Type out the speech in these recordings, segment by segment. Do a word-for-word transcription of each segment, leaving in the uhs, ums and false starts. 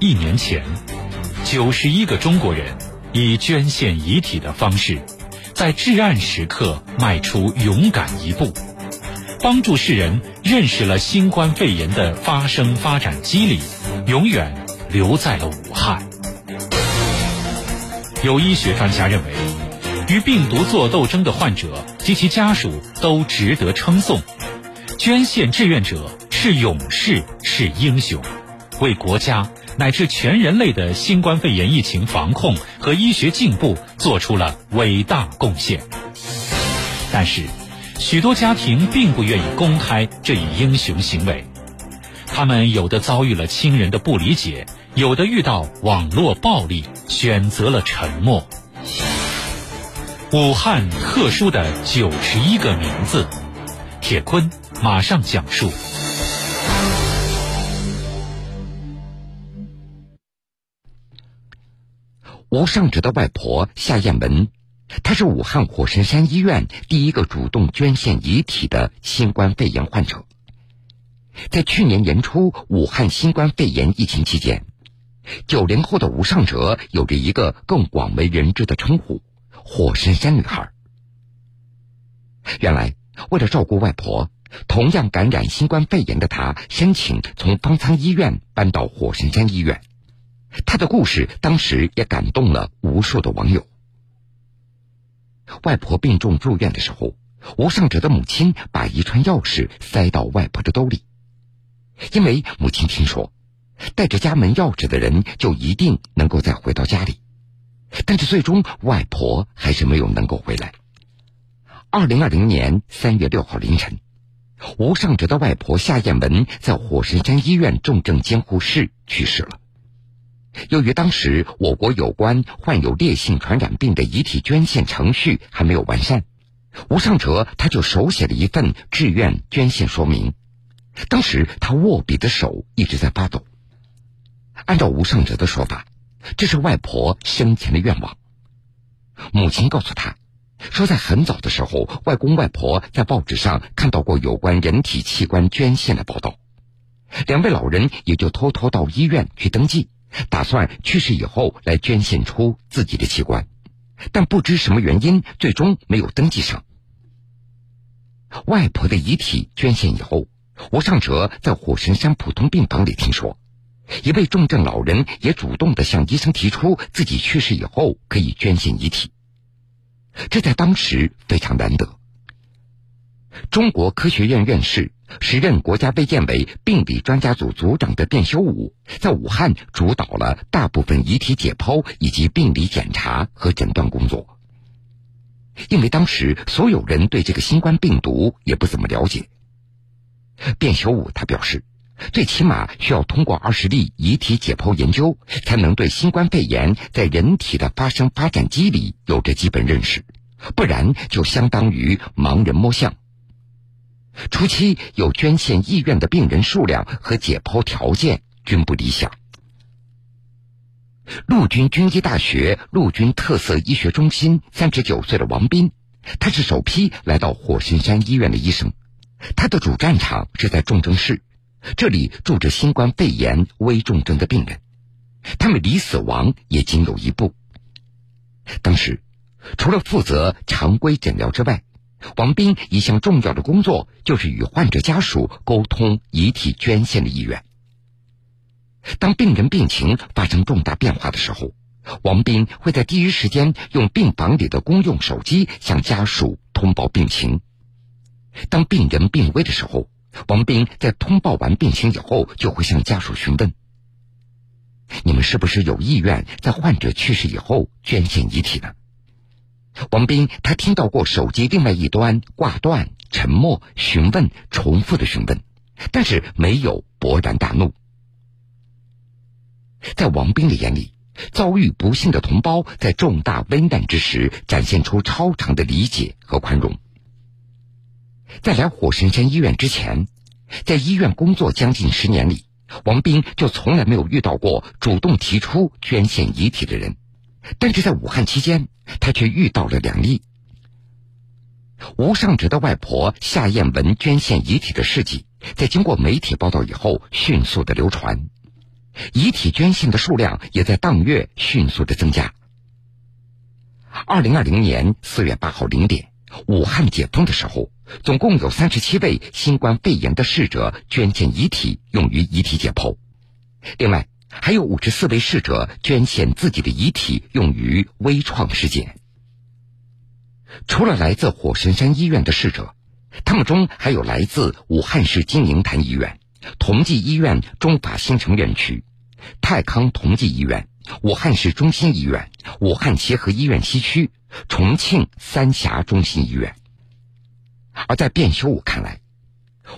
一年前，九十一个中国人以捐献遗体的方式，在至暗时刻迈出勇敢一步，帮助世人认识了新冠肺炎的发生发展机理，永远留在了武汉。有医学专家认为，与病毒做斗争的患者及其家属都值得称颂，捐献志愿者是勇士，是英雄，为国家乃至全人类的新冠肺炎疫情防控和医学进步做出了伟大贡献。但是，许多家庭并不愿意公开这一英雄行为，他们有的遭遇了亲人的不理解，有的遇到网络暴力，选择了沉默。武汉特殊的九十一个名字，铁坤马上讲述。吴尚哲的外婆夏艳文，她是武汉火神山医院第一个主动捐献遗体的新冠肺炎患者。在去年年初武汉新冠肺炎疫情期间，九零后的吴尚哲有着一个更广为人知的称呼，火神山女孩。原来为了照顾外婆，同样感染新冠肺炎的她申请从方舱医院搬到火神山医院，她的故事当时也感动了无数的网友。外婆病重住院的时候，吴尚哲的母亲把一串钥匙塞到外婆的兜里，因为母亲听说带着家门钥匙的人就一定能够再回到家里，但是最终外婆还是没有能够回来。二零二零年三月六号凌晨，吴尚哲的外婆夏艳文在火神山医院重症监护室去世了。由于当时我国有关患有烈性传染病的遗体捐献程序还没有完善，吴尚哲他就手写了一份志愿捐献说明，当时他握笔的手一直在发抖。按照吴尚哲的说法，这是外婆生前的愿望。母亲告诉他说，在很早的时候，外公外婆在报纸上看到过有关人体器官捐献的报道，两位老人也就偷偷到医院去登记，打算去世以后来捐献出自己的器官，但不知什么原因最终没有登记上。外婆的遗体捐献以后，吴尚哲在火神山普通病房里听说一位重症老人也主动地向医生提出自己去世以后可以捐献遗体，这在当时非常难得。中国科学院院士、时任国家卫健委病理专家组组长的卞修武在武汉主导了大部分遗体解剖以及病理检查和诊断工作。因为当时所有人对这个新冠病毒也不怎么了解，卞修武他表示，最起码需要通过二十例遗体解剖研究，才能对新冠肺炎在人体的发生发展机理有着基本认识，不然就相当于盲人摸象。初期有捐献意愿的病人数量和解剖条件均不理想。陆军军医大学陆军特色医学中心三十九岁的王斌，他是首批来到火神山医院的医生，他的主战场是在重症室，这里住着新冠肺炎危重症的病人，他们离死亡也仅有一步。当时除了负责常规诊疗之外，王斌一项重要的工作就是与患者家属沟通遗体捐献的意愿。当病人病情发生重大变化的时候，王斌会在第一时间用病房里的公用手机向家属通报病情。当病人病危的时候，王斌在通报完病情以后就会向家属询问，你们是不是有意愿在患者去世以后捐献遗体呢？王斌他听到过手机另外一端挂断、沉默、询问、重复的询问，但是没有勃然大怒。在王斌的眼里，遭遇不幸的同胞在重大危难之时展现出超常的理解和宽容。在来火神山医院之前，在医院工作将近十年里，王斌就从来没有遇到过主动提出捐献遗体的人，但是在武汉期间他却遇到了两例。吴尚哲的外婆夏艳文捐献遗体的事迹在经过媒体报道以后迅速的流传，遗体捐献的数量也在当月迅速的增加。二零二零年四月八号零点，武汉解封的时候，总共有三十七位新冠肺炎的逝者捐献遗体用于遗体解剖，另外还有五十四位逝者捐献自己的遗体用于微创尸检。除了来自火神山医院的逝者，他们中还有来自武汉市金银潭医院、同济医院中法新城院区、泰康同济医院、武汉市中心医院、武汉协和医院西区、重庆三峡中心医院。而在卞修武看来，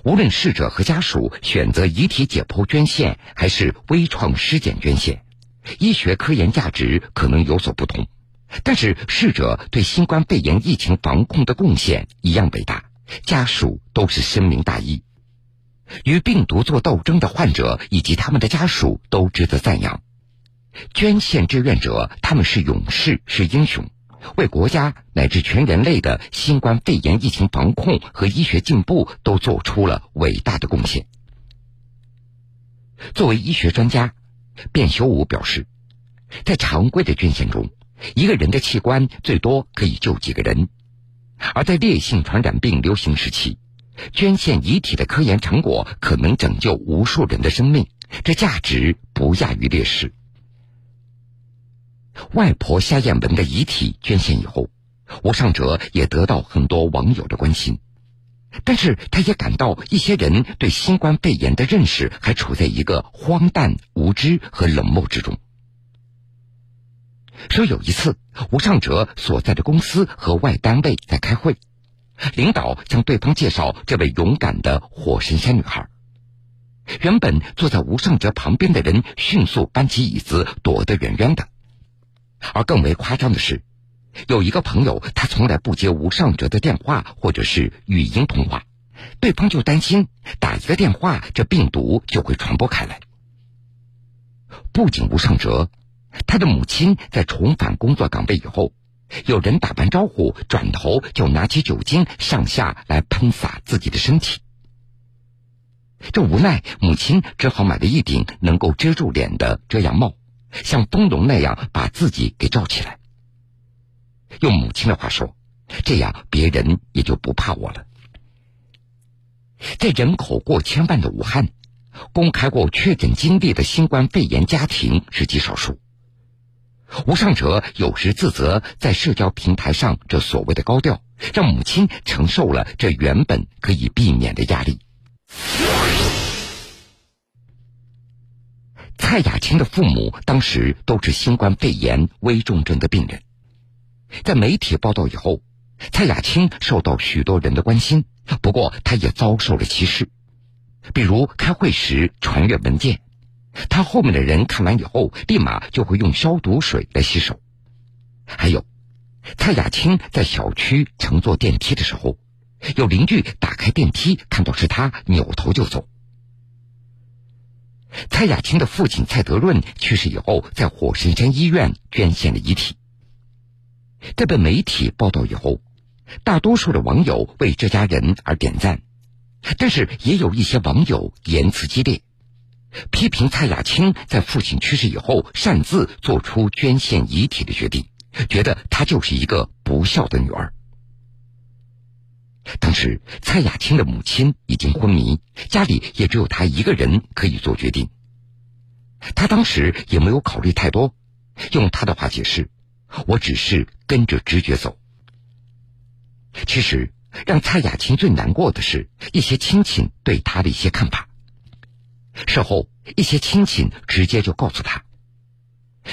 无论逝者和家属选择遗体解剖捐献还是微创尸检捐献，医学科研价值可能有所不同，但是逝者对新冠肺炎疫情防控的贡献一样伟大，家属都是深明大义，与病毒做斗争的患者以及他们的家属都值得赞扬。捐献志愿者，他们是勇士，是英雄，为国家乃至全人类的新冠肺炎疫情防控和医学进步都做出了伟大的贡献。作为医学专家，卞修武表示，在常规的捐献中，一个人的器官最多可以救几个人，而在烈性传染病流行时期，捐献遗体的科研成果可能拯救无数人的生命，这价值不亚于烈士。外婆夏艳文的遗体捐献以后，吴尚哲也得到很多网友的关心，但是他也感到一些人对新冠肺炎的认识还处在一个荒诞、无知和冷漠之中。说有一次，吴尚哲所在的公司和外单位在开会，领导向对方介绍这位勇敢的火神山女孩。原本坐在吴尚哲旁边的人迅速搬起椅子躲得远远的。而更为夸张的是，有一个朋友他从来不接吴尚哲的电话或者是语音通话，对方就担心打一个电话这病毒就会传播开来。不仅吴尚哲，他的母亲在重返工作岗位以后，有人打完招呼转头就拿起酒精上下来喷洒自己的身体。这无奈，母亲只好买了一顶能够遮住脸的遮阳帽，像灯笼那样把自己给罩起来。用母亲的话说，这样别人也就不怕我了。在人口过千万的武汉，公开过确诊经历的新冠肺炎家庭是极少数。吴尚哲有时自责在社交平台上这所谓的高调，让母亲承受了这原本可以避免的压力。蔡雅琴的父母当时都是新冠肺炎危重症的病人，在媒体报道以后，蔡雅琴受到许多人的关心，不过她也遭受了歧视。比如开会时传阅文件，她后面的人看完以后立马就会用消毒水来洗手。还有，蔡雅琴在小区乘坐电梯的时候，有邻居打开电梯看到是她，扭头就走。蔡雅琴的父亲蔡德润去世以后，在火神山医院捐献了遗体。在被媒体报道以后，大多数的网友为这家人而点赞，但是也有一些网友言辞激烈，批评蔡雅琴在父亲去世以后擅自做出捐献遗体的决定，觉得她就是一个不孝的女儿。当时蔡雅琴的母亲已经昏迷，家里也只有她一个人可以做决定。她当时也没有考虑太多，用她的话解释，我只是跟着直觉走。其实让蔡雅琴最难过的是一些亲戚对她的一些看法。事后一些亲戚直接就告诉她，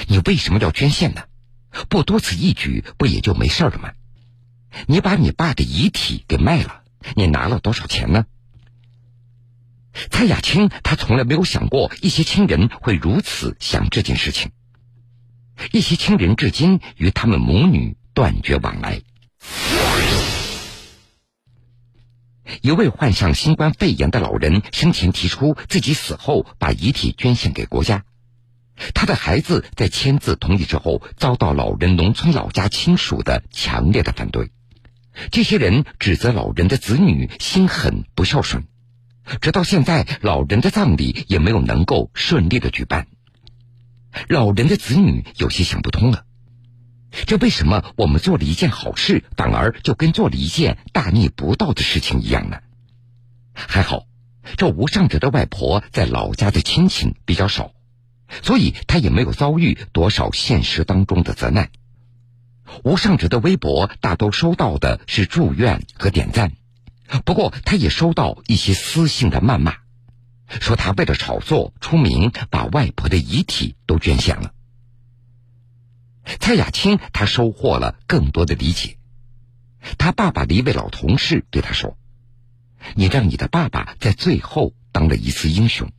你为什么要捐献呢？不多此一举不也就没事了吗？你把你爸的遗体给卖了，你拿了多少钱呢？蔡雅青她从来没有想过一些亲人会如此想这件事情，一些亲人至今与他们母女断绝往来。一位患上新冠肺炎的老人生前提出自己死后把遗体捐献给国家，他的孩子在签字同意之后遭到老人农村老家亲属的强烈的反对，这些人指责老人的子女心狠不孝顺，直到现在老人的葬礼也没有能够顺利的举办，老人的子女有些想不通了。这为什么我们做了一件好事，反而就跟做了一件大逆不道的事情一样呢？还好，这无上者的外婆在老家的亲情比较少，所以她也没有遭遇多少现实当中的责难。无上者的微博大都收到的是祝愿和点赞，不过她也收到一些私信的谩骂，说她为了炒作出名，把外婆的遗体都捐献了。蔡雅青她收获了更多的理解，她爸爸的一位老同事对她说：“你让你的爸爸在最后当了一次英雄。”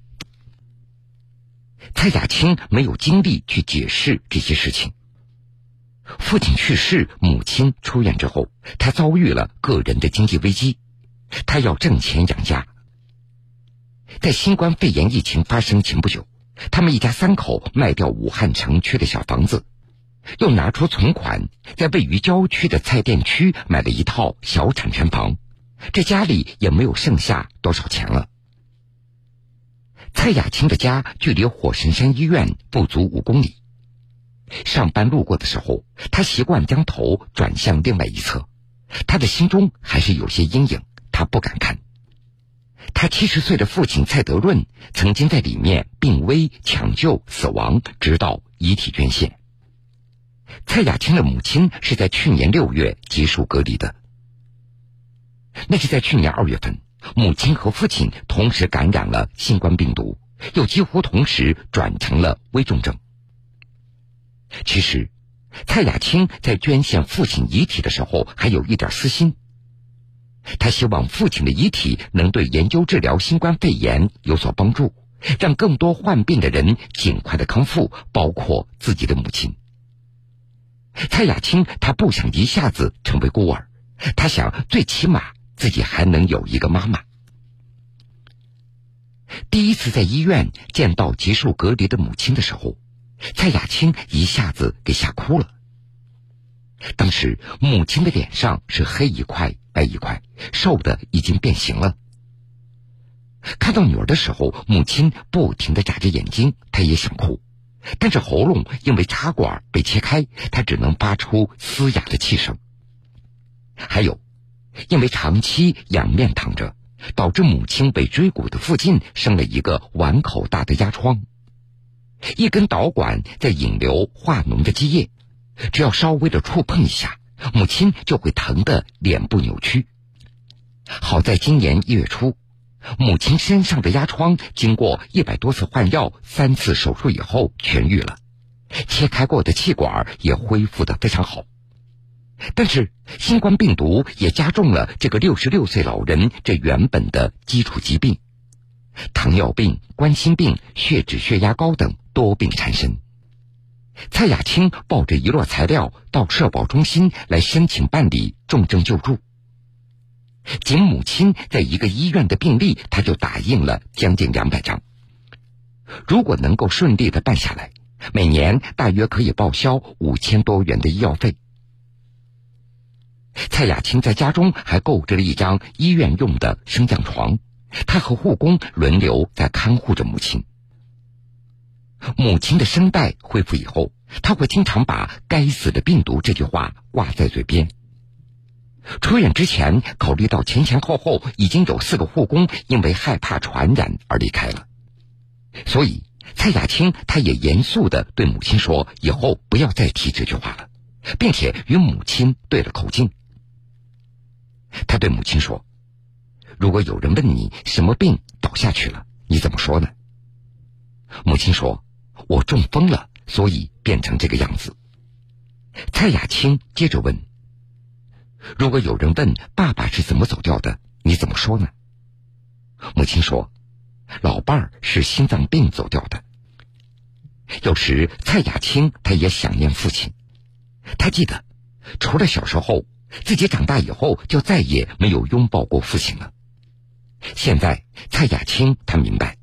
蔡雅青没有精力去解释这些事情。父亲去世，母亲出院之后，她遭遇了个人的经济危机，她要挣钱养家。在新冠肺炎疫情发生前不久，他们一家三口卖掉武汉城区的小房子，又拿出存款，在位于郊区的蔡甸区买了一套小产权房，这家里也没有剩下多少钱了。蔡雅青的家距离火神山医院不足五公里，上班路过的时候，她习惯将头转向另外一侧，她的心中还是有些阴影，她不敢看。她七十岁的父亲蔡德润曾经在里面病危抢救死亡，直到遗体捐献。蔡雅青的母亲是在去年六月结束隔离的。那是在去年二月份，母亲和父亲同时感染了新冠病毒，又几乎同时转成了危重症。其实，蔡雅青在捐献父亲遗体的时候还有一点私心，她希望父亲的遗体能对研究治疗新冠肺炎有所帮助，让更多患病的人尽快的康复，包括自己的母亲。蔡雅青她不想一下子成为孤儿，她想最起码自己还能有一个妈妈。第一次在医院见到结束隔离的母亲的时候，蔡雅青一下子给吓哭了。当时母亲的脸上是黑一块白一块，瘦的已经变形了。看到女儿的时候，母亲不停地眨着眼睛，她也想哭，但是喉咙因为插管被切开，她只能发出嘶哑的气声。还有，因为长期仰面躺着，导致母亲尾椎骨的附近生了一个碗口大的压疮，一根导管在引流化脓的积液，只要稍微的触碰一下，母亲就会疼得脸部扭曲。好在今年一月初，母亲身上的压疮经过一百多次换药、三次手术以后痊愈了，切开过的气管也恢复得非常好。但是新冠病毒也加重了这个六十六岁老人这原本的基础疾病，糖尿病、冠心病、血脂血压高等多病缠身。蔡雅青抱着一摞材料到社保中心来申请办理重症救助，仅母亲在一个医院的病历，她就打印了将近两百张。如果能够顺利的办下来，每年大约可以报销五千多元的医药费。蔡雅青在家中还购置了一张医院用的升降床，她和护工轮流在看护着母亲。母亲的声带恢复以后，她会经常把“该死的病毒”这句话挂在嘴边。出院之前，考虑到前前后后已经有四个护工因为害怕传染而离开了，所以蔡雅青她也严肃地对母亲说：“以后不要再提这句话了。”并且与母亲对了口径。她对母亲说：“如果有人问你什么病倒下去了，你怎么说呢？”母亲说：“我中风了，所以变成这个样子。”蔡雅青接着问：“如果有人问爸爸是怎么走掉的，你怎么说呢？”母亲说：“老伴儿是心脏病走掉的。”有时蔡雅青她也想念父亲，她记得除了小时候，自己长大以后就再也没有拥抱过父亲了。现在蔡雅青她明白，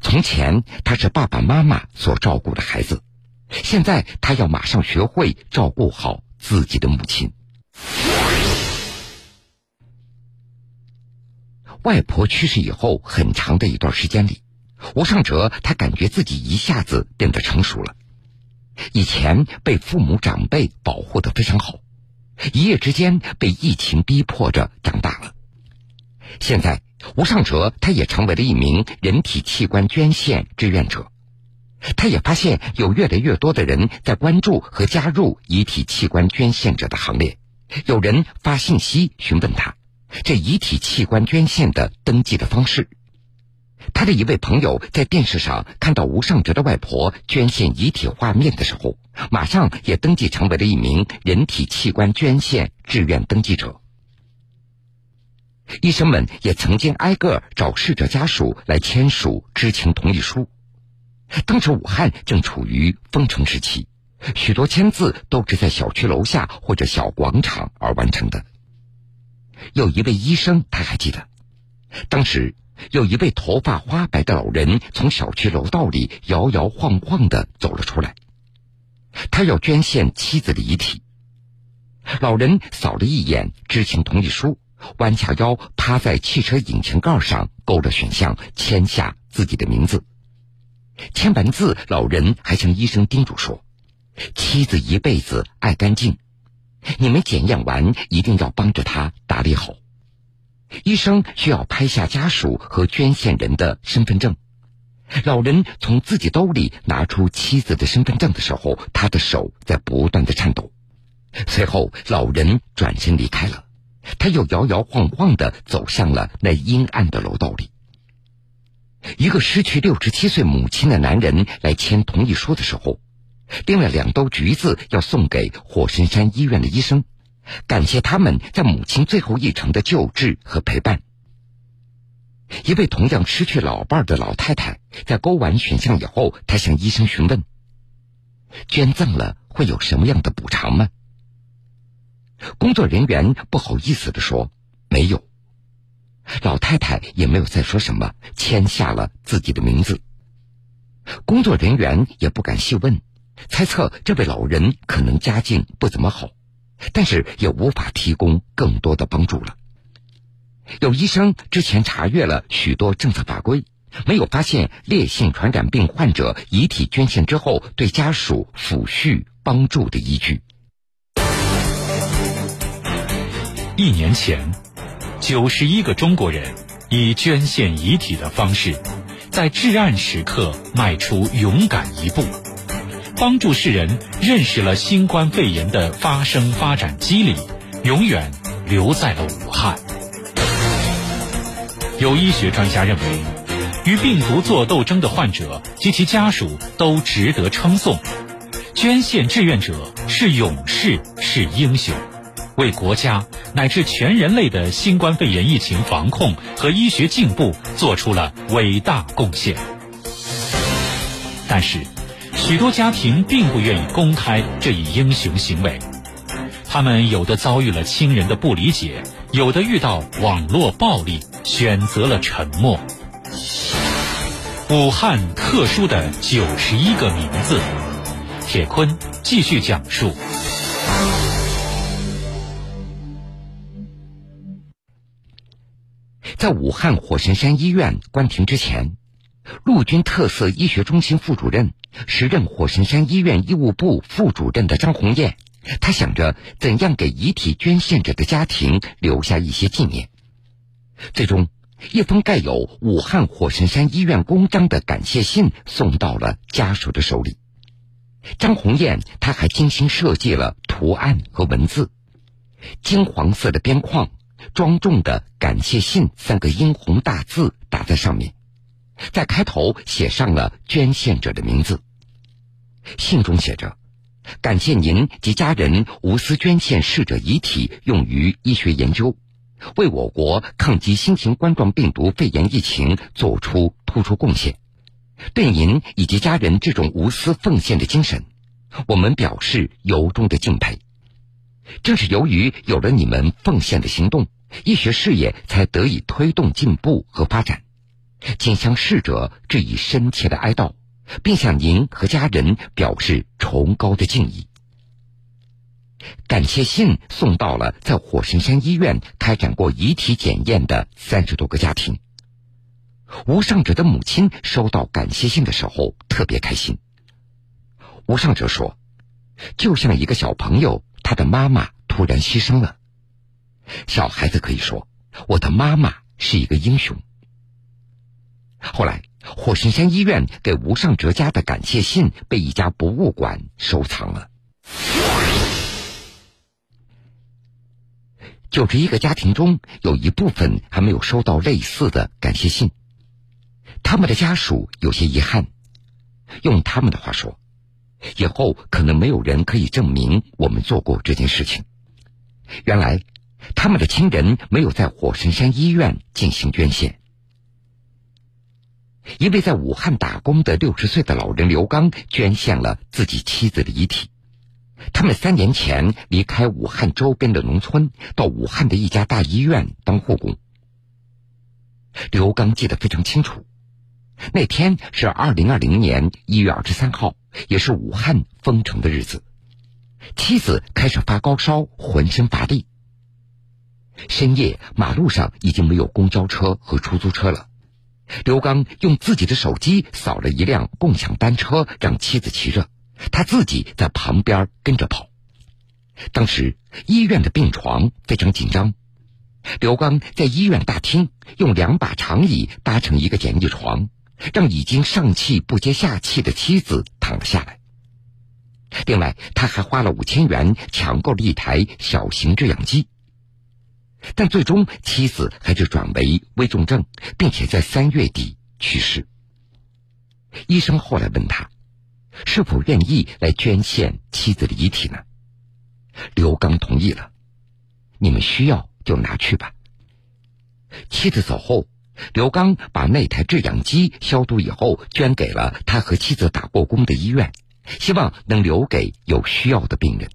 从前她是爸爸妈妈所照顾的孩子，现在她要马上学会照顾好自己的母亲。外婆去世以后很长的一段时间里，吴尚哲他感觉自己一下子变得成熟了，以前被父母长辈保护得非常好，一夜之间被疫情逼迫着长大了。现在吴尚哲他也成为了一名人体器官捐献志愿者，他也发现有越来越多的人在关注和加入遗体器官捐献者的行列。有人发信息询问他这遗体器官捐献的登记的方式。他的一位朋友在电视上看到吴尚哲的外婆捐献遗体画面的时候，马上也登记成为了一名人体器官捐献志愿登记者。医生们也曾经挨个找逝者家属来签署知情同意书。当时武汉正处于封城时期，许多签字都是在小区楼下或者小广场而完成的。有一位医生他还记得，当时有一位头发花白的老人从小区楼道里摇摇晃晃地走了出来，他要捐献妻子的遗体。老人扫了一眼知情同意书，弯下腰趴在汽车引擎盖上勾了选项，签下自己的名字。签完字，老人还向医生叮嘱说，妻子一辈子爱干净，你们检验完一定要帮着她打理好。医生需要拍下家属和捐献人的身份证，老人从自己兜里拿出妻子的身份证的时候，他的手在不断的颤抖。随后老人转身离开了，他又摇摇晃晃地走向了那阴暗的楼道里。一个失去六十七岁母亲的男人来签同意书的时候，另外两兜橘子要送给火神山医院的医生，感谢他们在母亲最后一程的救治和陪伴。一位同样失去老伴的老太太在勾完选项以后，她向医生询问，捐赠了会有什么样的补偿吗？工作人员不好意思地说，没有。老太太也没有再说什么，签下了自己的名字。工作人员也不敢细问，猜测这位老人可能家境不怎么好，但是也无法提供更多的帮助了。有医生之前查阅了许多政策法规，没有发现烈性传染病患者遗体捐献之后对家属抚恤帮助的依据。一年前，九十一个中国人以捐献遗体的方式，在至暗时刻迈出勇敢一步，帮助世人认识了新冠肺炎的发生发展机理，永远留在了武汉。有医学专家认为，与病毒做斗争的患者及其家属都值得称颂，捐献志愿者是勇士，是英雄，为国家乃至全人类的新冠肺炎疫情防控和医学进步做出了伟大贡献。但是许多家庭并不愿意公开这一英雄行为，他们有的遭遇了亲人的不理解，有的遇到网络暴力，选择了沉默。武汉特殊的九十一个名字，铁坤继续讲述。在武汉火神山医院关停之前，陆军特色医学中心副主任、时任火神山医院医务部副主任的张红艳，他想着怎样给遗体捐献者的家庭留下一些纪念。最终，一封盖有武汉火神山医院公章的感谢信送到了家属的手里。张红艳他还精心设计了图案和文字，金黄色的边框，庄重的感谢信三个殷红大字打在上面，在开头写上了捐献者的名字。信中写着，感谢您及家人无私捐献逝者遗体用于医学研究，为我国抗击新型冠状病毒肺炎疫情做出突出贡献，对您以及家人这种无私奉献的精神，我们表示由衷的敬佩。正是由于有了你们奉献的行动，医学事业才得以推动进步和发展。谨向逝者致以深切的哀悼，并向您和家人表示崇高的敬意。感谢信送到了在火神山医院开展过遗体检验的三十多个家庭。吴尚哲的母亲收到感谢信的时候特别开心。吴尚哲说，就像一个小朋友，他的妈妈突然牺牲了，小孩子可以说，我的妈妈是一个英雄。后来火神山医院给吴尚哲家的感谢信被一家博物馆收藏了。九十一个家庭中有一部分还没有收到类似的感谢信，他们的家属有些遗憾。用他们的话说，以后可能没有人可以证明我们做过这件事情。原来他们的亲人没有在火神山医院进行捐献。一位在武汉打工的六十岁的老人刘刚捐献了自己妻子的遗体。他们三年前离开武汉周边的农村，到武汉的一家大医院当护工。刘刚记得非常清楚，那天是二零二零年一月二十三号，也是武汉封城的日子。妻子开始发高烧，浑身乏力。深夜，马路上已经没有公交车和出租车了。刘刚用自己的手机扫了一辆共享单车，让妻子骑着，他自己在旁边跟着跑。当时医院的病床非常紧张，刘刚在医院大厅用两把长椅搭成一个简易床，让已经上气不接下气的妻子躺了下来。另外他还花了五千元抢购了一台小型制氧机。但最终妻子还是转为危重症，并且在三月底去世。医生后来问他是否愿意来捐献妻子的遗体呢？刘刚同意了，你们需要就拿去吧。妻子走后，刘刚把那台制氧机消毒以后捐给了他和妻子打过工的医院，希望能留给有需要的病人。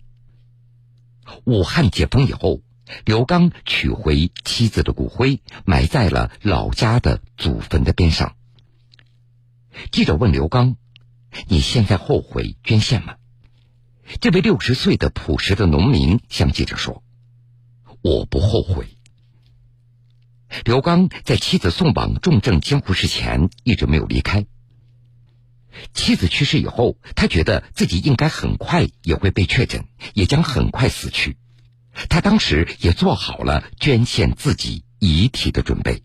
武汉解封以后，刘刚取回妻子的骨灰，埋在了老家的祖坟的边上。记者问刘刚，你现在后悔捐献吗？这位六十岁的朴实的农民向记者说，我不后悔。刘刚在妻子送往重症监护室前一直没有离开。妻子去世以后，他觉得自己应该很快也会被确诊，也将很快死去。他当时也做好了捐献自己遗体的准备。